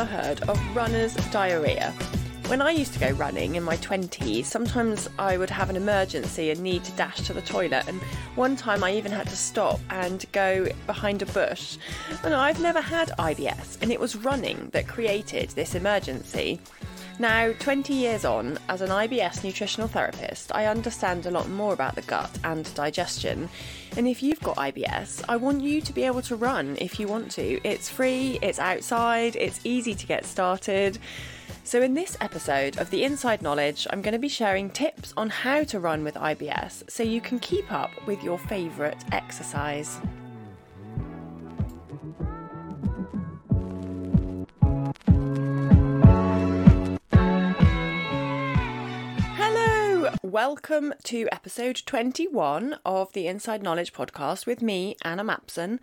ever heard of runner's diarrhoea? When I used to go running in my 20s, sometimes I would have an emergency and need to dash to the toilet, and one time I even had to stop and go behind a bush. And I've never had IBS, and it was running that created this emergency. Now, 20 years on, as an IBS nutritional therapist, I understand a lot more about the gut and digestion. And if you've got IBS, I want you to be able to run if you want to. It's free, it's outside, it's easy to get started. So in this episode of the Inside Knowledge, I'm going to be sharing tips on how to run with IBS so you can keep up with your favourite exercise. Hello, welcome to episode 21 of the Inside Knowledge podcast with me, Anna Mapson.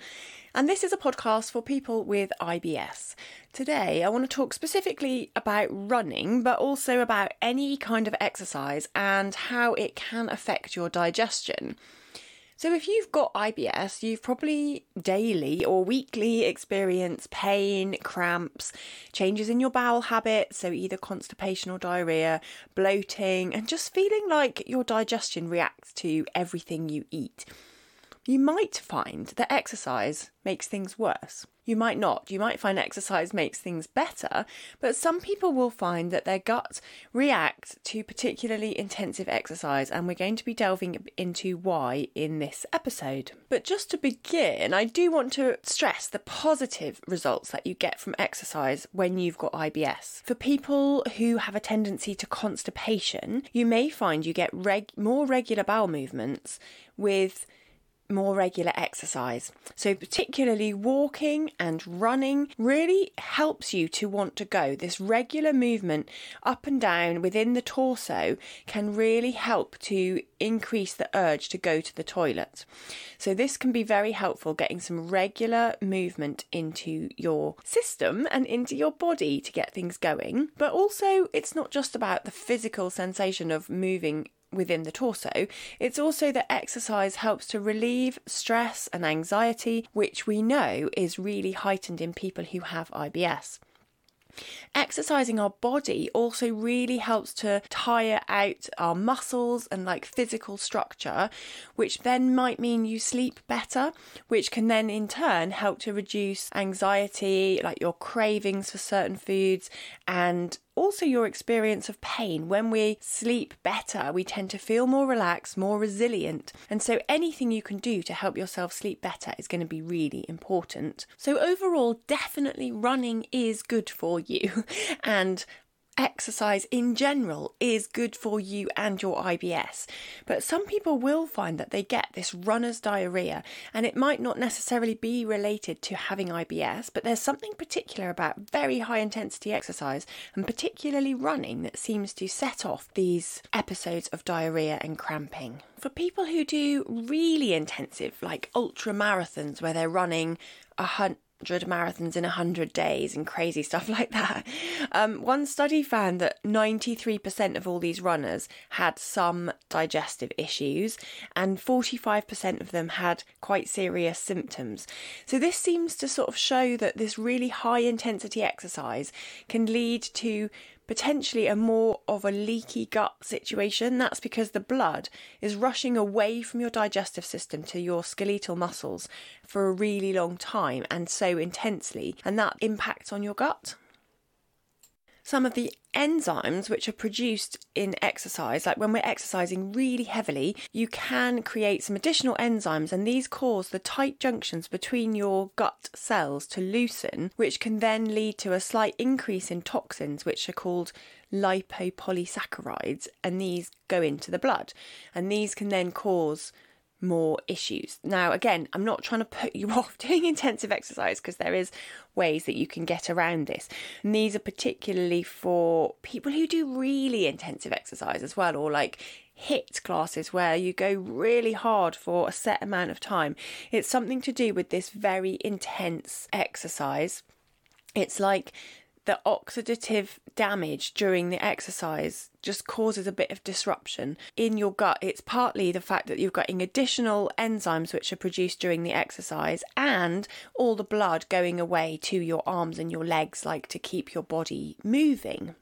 And this is a podcast for people with IBS. Today, I want to talk specifically about running, but also about any kind of exercise and how it can affect your digestion. So if you've got IBS, you've probably daily or weekly experienced pain, cramps, changes in your bowel habits, so either constipation or diarrhea, bloating, and just feeling like your digestion reacts to everything you eat. You might find that exercise makes things worse. You might not. You might find exercise makes things better, but some people will find that their gut reacts to particularly intensive exercise, and we're going to be delving into why in this episode. But just to begin, I do want to stress the positive results that you get from exercise when you've got IBS. For people who have a tendency to constipation, you may find you get more regular bowel movements with more regular exercise. So particularly walking and running really helps you to want to go. This regular movement up and down within the torso can really help to increase the urge to go to the toilet. So this can be very helpful, getting some regular movement into your system and into your body to get things going. But also it's not just about the physical sensation of moving within the torso, it's also that exercise helps to relieve stress and anxiety, which we know is really heightened in people who have IBS. Exercising our body also really helps to tire out our muscles and like physical structure, which then might mean you sleep better, which can then in turn help to reduce anxiety, like your cravings for certain foods, and also your experience of pain. When we sleep better, we tend to feel more relaxed, more resilient. And so anything you can do to help yourself sleep better is going to be really important. So overall, definitely running is good for you. And exercise in general is good for you and your IBS. But some people will find that they get this runner's diarrhea, and it might not necessarily be related to having IBS, but there's something particular about very high intensity exercise and particularly running that seems to set off these episodes of diarrhea and cramping. For people who do really intensive, like ultra marathons where they're running 100 marathons in 100 days and crazy stuff like that. One study found that 93% of all these runners had some digestive issues and 45% of them had quite serious symptoms. So this seems to sort of show that this really high intensity exercise can lead to potentially more of a leaky gut situation. That's because the blood is rushing away from your digestive system to your skeletal muscles for a really long time and so intensely, and that impacts on your gut. Some of the enzymes which are produced in exercise, like when we're exercising really heavily, you can create some additional enzymes, and these cause the tight junctions between your gut cells to loosen, which can then lead to a slight increase in toxins, which are called lipopolysaccharides, and these go into the blood, and these can then cause more issues. Now, again, I'm not trying to put you off doing intensive exercise because there is ways that you can get around this. And these are particularly for people who do really intensive exercise as well, or like HIIT classes where you go really hard for a set amount of time. It's something to do with this very intense exercise. It's like the oxidative damage during the exercise just causes a bit of disruption in your gut. It's partly the fact that you've got additional enzymes which are produced during the exercise and all the blood going away to your arms and your legs, like to keep your body moving.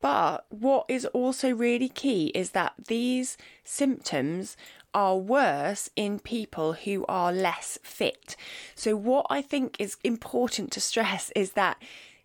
But what is also really key is that these symptoms are worse in people who are less fit. So what I think is important to stress is that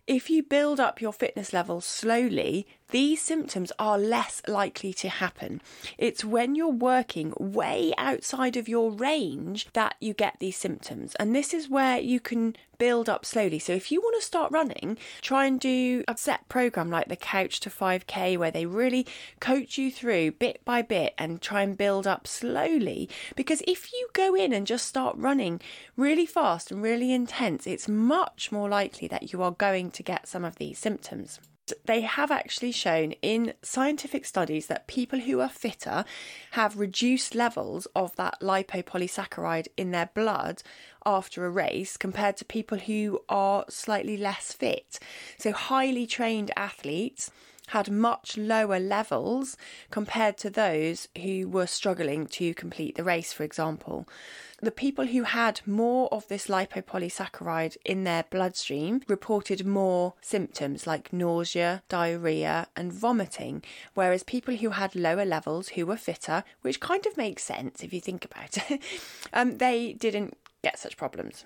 if you build up your fitness level slowly, these symptoms are less likely to happen. It's when you're working way outside of your range that you get these symptoms. And this is where you can build up slowly. So if you want to start running, try and do a set program like the Couch to 5K, where they really coach you through bit by bit and try and build up slowly. Because if you go in and just start running really fast and really intense, it's much more likely that you are going to get some of these symptoms. They have actually shown in scientific studies that people who are fitter have reduced levels of that lipopolysaccharide in their blood after a race compared to people who are slightly less fit. So highly trained athletes had much lower levels compared to those who were struggling to complete the race, for example. The people who had more of this lipopolysaccharide in their bloodstream reported more symptoms like nausea, diarrhea, and vomiting, whereas people who had lower levels, who were fitter, which kind of makes sense if you think about it, they didn't get such problems.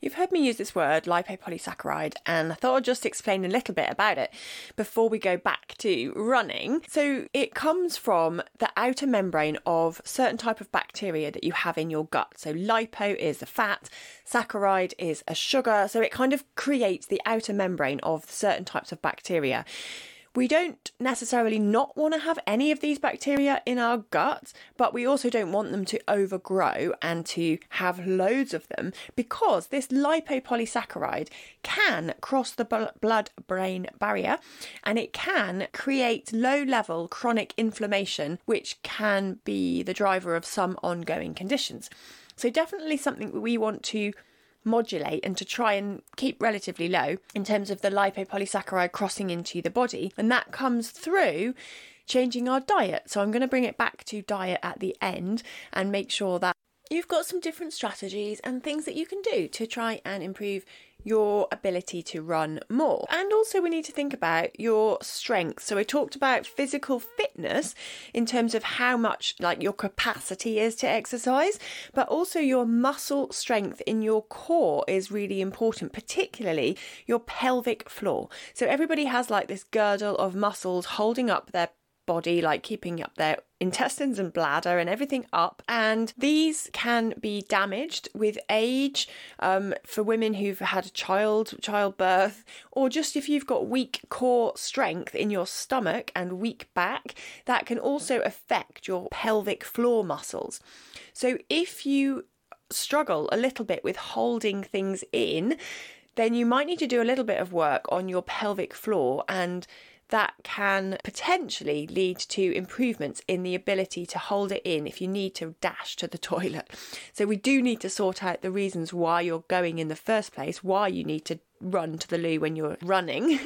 You've heard me use this word, lipopolysaccharide, and I thought I'd just explain a little bit about it before we go back to running. So it comes from the outer membrane of certain type of bacteria that you have in your gut. So lipo is a fat, saccharide is a sugar, so it kind of creates the outer membrane of certain types of bacteria. We don't necessarily not want to have any of these bacteria in our gut, but we also don't want them to overgrow and to have loads of them, because this lipopolysaccharide can cross the blood-brain barrier and it can create low-level chronic inflammation, which can be the driver of some ongoing conditions. So definitely something that we want to modulate and to try and keep relatively low in terms of the lipopolysaccharide crossing into the body, and that comes through changing our diet. So I'm going to bring it back to diet at the end and make sure that you've got some different strategies and things that you can do to try and improve your ability to run more. And also we need to think about your strengths. So we talked about physical fitness in terms of how much like your capacity is to exercise, but also your muscle strength in your core is really important, particularly your pelvic floor. So everybody has like this girdle of muscles holding up their body, like keeping up their intestines and bladder and everything up, and these can be damaged with age, for women who've had a childbirth, or just if you've got weak core strength in your stomach and weak back, that can also affect your pelvic floor muscles. So if you struggle a little bit with holding things in, then you might need to do a little bit of work on your pelvic floor, and that can potentially lead to improvements in the ability to hold it in if you need to dash to the toilet. So we do need to sort out the reasons why you're going in the first place, why you need to run to the loo when you're running.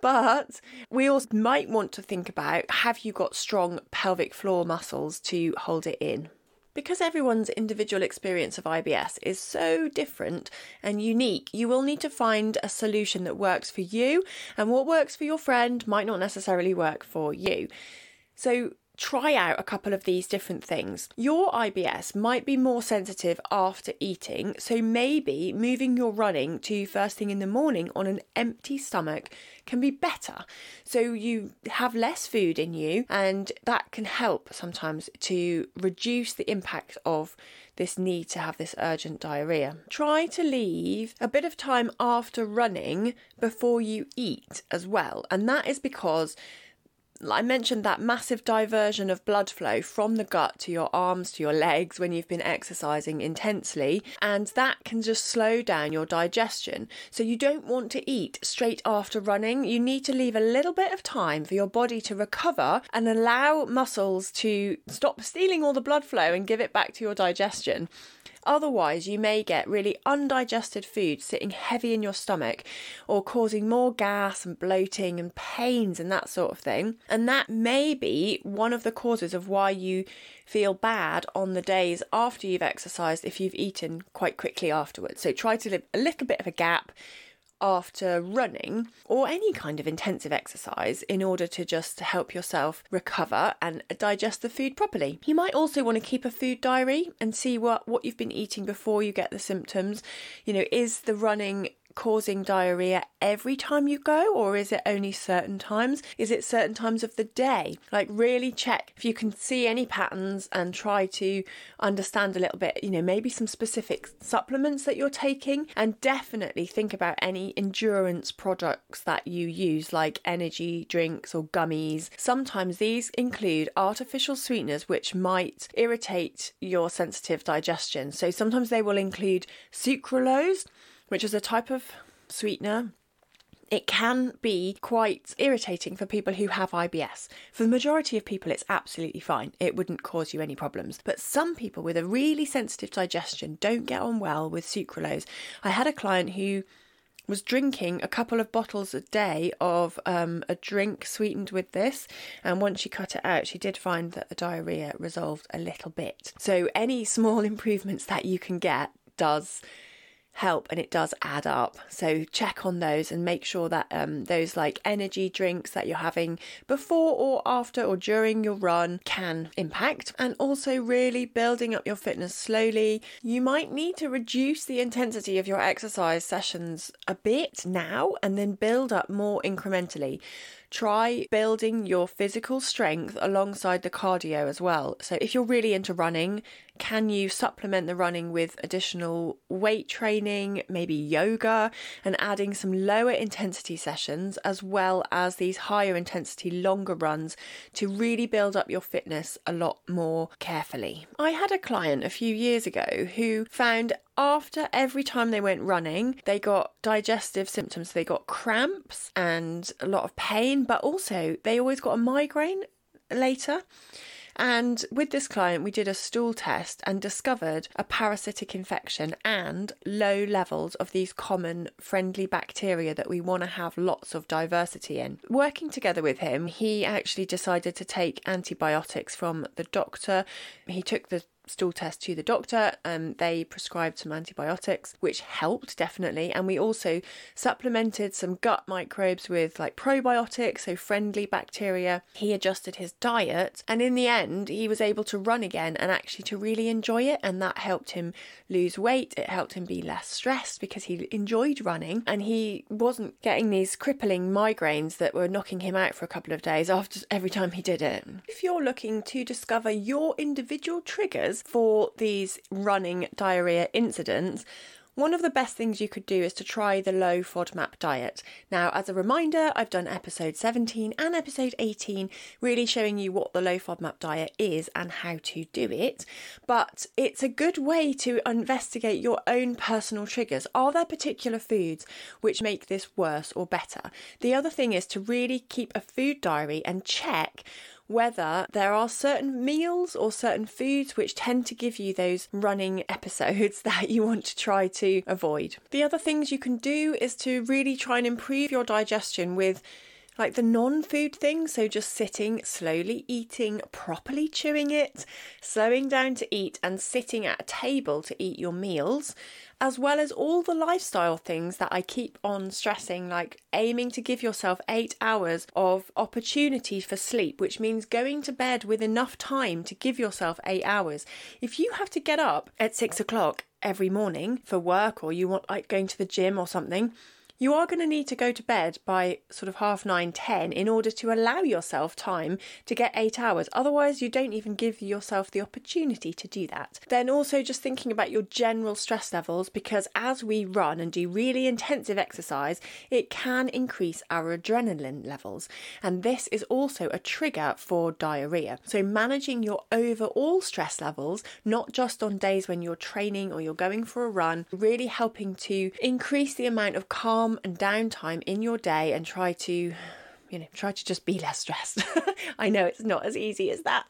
But we also might want to think about, have you got strong pelvic floor muscles to hold it in? Because everyone's individual experience of IBS is so different and unique, you will need to find a solution that works for you, and what works for your friend might not necessarily work for you. So try out a couple of these different things. Your IBS might be more sensitive after eating, so maybe moving your running to first thing in the morning on an empty stomach can be better. So you have less food in you, and that can help sometimes to reduce the impact of this need to have this urgent diarrhea. Try to leave a bit of time after running before you eat as well, and that is because I mentioned that massive diversion of blood flow from the gut to your arms, to your legs when you've been exercising intensely, and that can just slow down your digestion. So you don't want to eat straight after running. You need to leave a little bit of time for your body to recover and allow muscles to stop stealing all the blood flow and give it back to your digestion. Otherwise, you may get really undigested food sitting heavy in your stomach or causing more gas and bloating and pains and that sort of thing. And that may be one of the causes of why you feel bad on the days after you've exercised if you've eaten quite quickly afterwards. So try to leave a little bit of a gap after running or any kind of intensive exercise in order to just help yourself recover and digest the food properly. You might also want to keep a food diary and see what you've been eating before you get the symptoms. You know, is the running causing diarrhea every time you go, or is it only certain times? Is it certain times of the day? Like, really check if you can see any patterns and try to understand a little bit, you know, maybe some specific supplements that you're taking, and definitely think about any endurance products that you use, like energy drinks or gummies. Sometimes these include artificial sweeteners which might irritate your sensitive digestion. So sometimes they will include sucralose, which is a type of sweetener. It can be quite irritating for people who have IBS. For the majority of people, it's absolutely fine. It wouldn't cause you any problems. But some people with a really sensitive digestion don't get on well with sucralose. I had a client who was drinking a couple of bottles a day of a drink sweetened with this. And once she cut it out, she did find that the diarrhea resolved a little bit. So any small improvements that you can get does help, and it does add up. So check on those and make sure that those like energy drinks that you're having before or after or during your run can impact. And also really building up your fitness slowly. You might need to reduce the intensity of your exercise sessions a bit now and then build up more incrementally. Try building your physical strength alongside the cardio as well. So if you're really into running, can you supplement the running with additional weight training, maybe yoga, and adding some lower intensity sessions as well as these higher intensity longer runs to really build up your fitness a lot more carefully? I had a client a few years ago who found after every time they went running, they got digestive symptoms. They got cramps and a lot of pain, but also they always got a migraine later. And with this client, we did a stool test and discovered a parasitic infection and low levels of these common friendly bacteria that we want to have lots of diversity in. Working together with him, he actually decided to take antibiotics from the doctor. He took the stool test to the doctor and they prescribed some antibiotics, which helped definitely. And we also supplemented some gut microbes with like probiotics, so friendly bacteria. He adjusted his diet, and in the end he was able to run again and actually to really enjoy it, and that helped him lose weight. It helped him be less stressed because he enjoyed running and he wasn't getting these crippling migraines that were knocking him out for a couple of days after every time he did it. If you're looking to discover your individual triggers for these running diarrhea incidents, one of the best things you could do is to try the low FODMAP diet. Now, as a reminder, I've done episode 17 and episode 18 really showing you what the low FODMAP diet is and how to do it. But it's a good way to investigate your own personal triggers. Are there particular foods which make this worse or better? The other thing is to really keep a food diary and check whether there are certain meals or certain foods which tend to give you those running episodes that you want to try to avoid. The other things you can do is to really try and improve your digestion with like the non-food things, so just sitting, slowly eating, properly chewing it, slowing down to eat and sitting at a table to eat your meals, as well as all the lifestyle things that I keep on stressing, like aiming to give yourself 8 hours of opportunity for sleep, which means going to bed with enough time to give yourself 8 hours. If you have to get up at 6 o'clock every morning for work, or you want like going to the gym or something, you are going to need to go to bed by sort of 9:30, 10 in order to allow yourself time to get 8 hours. Otherwise, you don't even give yourself the opportunity to do that. Then also just thinking about your general stress levels, because as we run and do really intensive exercise, it can increase our adrenaline levels. And this is also a trigger for diarrhea. So managing your overall stress levels, not just on days when you're training or you're going for a run, really helping to increase the amount of calm and downtime in your day and try to, you know, just be less stressed. I know it's not as easy as that,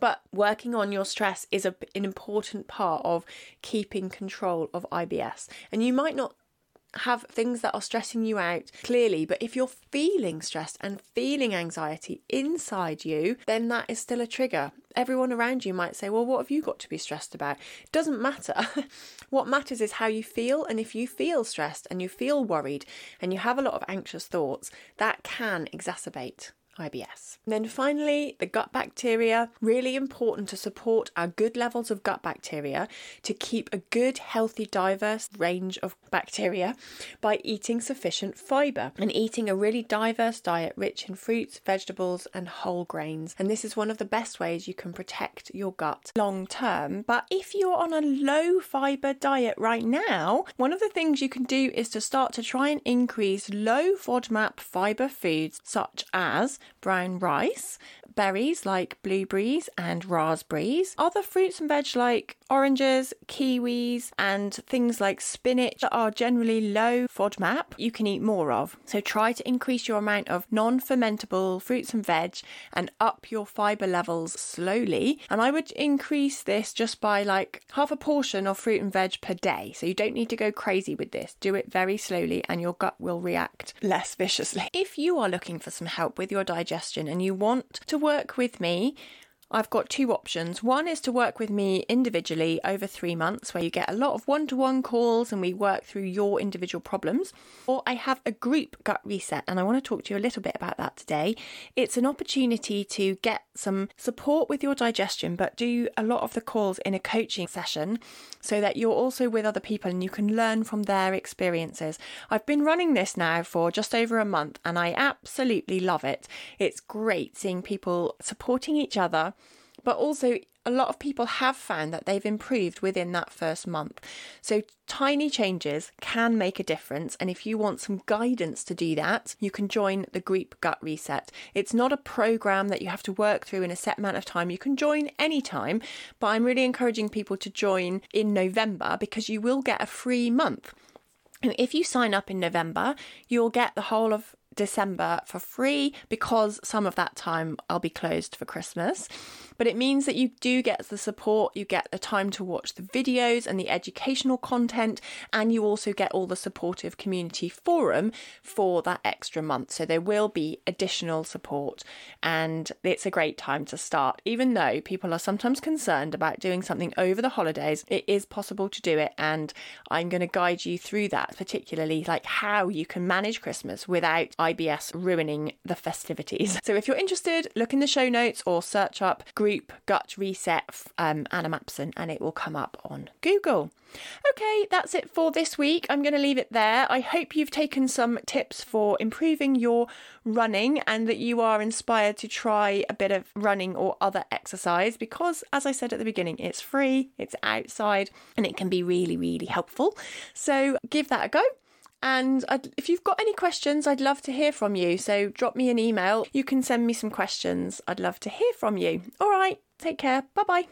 But working on your stress is an important part of keeping control of IBS. And you might not have things that are stressing you out clearly, but if you're feeling stressed and feeling anxiety inside you, then that is still a trigger. Everyone around you might say, well, what have you got to be stressed about? It doesn't matter. What matters is how you feel. And if you feel stressed and you feel worried and you have a lot of anxious thoughts, that can exacerbate IBS. And then finally, the gut bacteria. Really important to support our good levels of gut bacteria, to keep a good, healthy, diverse range of bacteria by eating sufficient fibre and eating a really diverse diet rich in fruits, vegetables and whole grains. And this is one of the best ways you can protect your gut long term. But if you're on a low fibre diet right now, one of the things you can do is to start to try and increase low FODMAP fibre foods such as brown rice, berries like blueberries and raspberries, other fruits and veg like oranges, kiwis, and things like spinach that are generally low FODMAP, you can eat more of. So try to increase your amount of non-fermentable fruits and veg and up your fibre levels slowly. And I would increase this just by like half a portion of fruit and veg per day. So you don't need to go crazy with this. Do it very slowly and your gut will react less viciously. If you are looking for some help with your digestion and you want to work with me, I've got two options. One is to work with me individually over 3 months, where you get a lot of one-to-one calls and we work through your individual problems. Or I have a group gut reset, and I want to talk to you a little bit about that today. It's an opportunity to get some support with your digestion, but do a lot of the calls in a coaching session so that you're also with other people and you can learn from their experiences. I've been running this now for just over a month and I absolutely love it. It's great seeing people supporting each other. But also, a lot of people have found that they've improved within that first month. So tiny changes can make a difference. And if you want some guidance to do that, you can join the Group Gut Reset. It's not a program that you have to work through in a set amount of time. You can join any time, but I'm really encouraging people to join in November because you will get a free month. And if you sign up in November, you'll get the whole of December for free because some of that time I'll be closed for Christmas. But it means that you do get the support, you get the time to watch the videos and the educational content, and you also get all the supportive community forum for that extra month. So there will be additional support and it's a great time to start. Even though people are sometimes concerned about doing something over the holidays, it is possible to do it, and I'm going to guide you through that, particularly like how you can manage Christmas without IBS ruining the festivities. So if you're interested, look in the show notes or search up Group Gut Reset Anna Mapson and it will come up on Google. Okay, that's it for this week. I'm going to leave it there. I hope you've taken some tips for improving your running and that you are inspired to try a bit of running or other exercise because, as I said at the beginning, it's free, it's outside, and it can be really, really helpful. So give that a go. And if you've got any questions, I'd love to hear from you. So drop me an email. You can send me some questions. I'd love to hear from you. All right, take care. Bye-bye.